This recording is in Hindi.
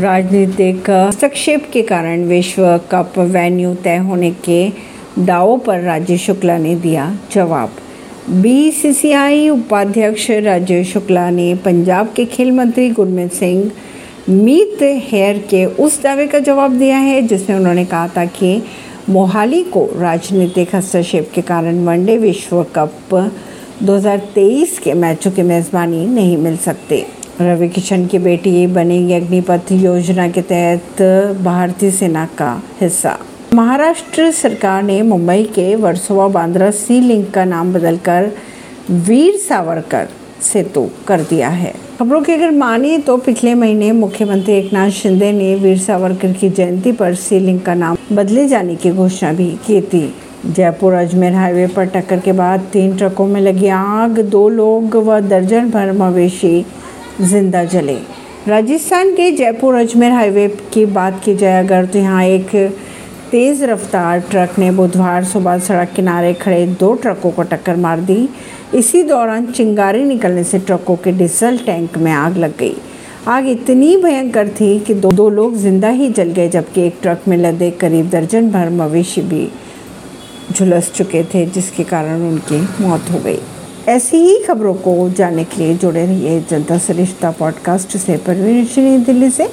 राजनीतिक हस्तक्षेप के कारण विश्व कप वेन्यू तय होने के दावों पर राजीव शुक्ला ने दिया जवाब। बीसीसीआई उपाध्यक्ष राजीव शुक्ला ने पंजाब के खेल मंत्री गुरमीत सिंह मीत हेयर के उस दावे का जवाब दिया है जिसमें उन्होंने कहा था कि मोहाली को राजनीतिक हस्तक्षेप के कारण वनडे विश्व कप 2023 के मैचों की मेज़बानी नहीं मिल सकती। रवि किशन की बेटी बनेगी अग्निपथ योजना के तहत भारतीय सेना का हिस्सा। महाराष्ट्र सरकार ने मुंबई के वर्सोवा बांद्रा सी लिंक का नाम बदलकर वीर सावरकर सेतु कर दिया है। खबरों की अगर माने तो पिछले महीने मुख्यमंत्री एकनाथ शिंदे ने वीर सावरकर की जयंती पर सी लिंक का नाम बदले जाने की घोषणा भी की थी। जयपुर अजमेर हाईवे पर टक्कर के बाद 3 ट्रकों में लगी आग, 2 लोग व दर्जन भर मवेशी जिंदा जले। राजस्थान के जयपुर अजमेर हाईवे की बात की जाए अगर तो यहाँ एक तेज़ रफ्तार ट्रक ने बुधवार सुबह सड़क किनारे खड़े 2 ट्रकों को टक्कर मार दी। इसी दौरान चिंगारी निकलने से ट्रकों के डीजल टैंक में आग लग गई। आग इतनी भयंकर थी कि दो लोग जिंदा ही जल गए, जबकि एक ट्रक में लदे करीब दर्जन भर मवेशी भी झुलस चुके थे, जिसके कारण उनकी मौत हो गई। ऐसी ही खबरों को जानने के लिए जुड़े रहिए जनता सरिश्ता पॉडकास्ट से। परवीन अर्शी, दिल्ली से।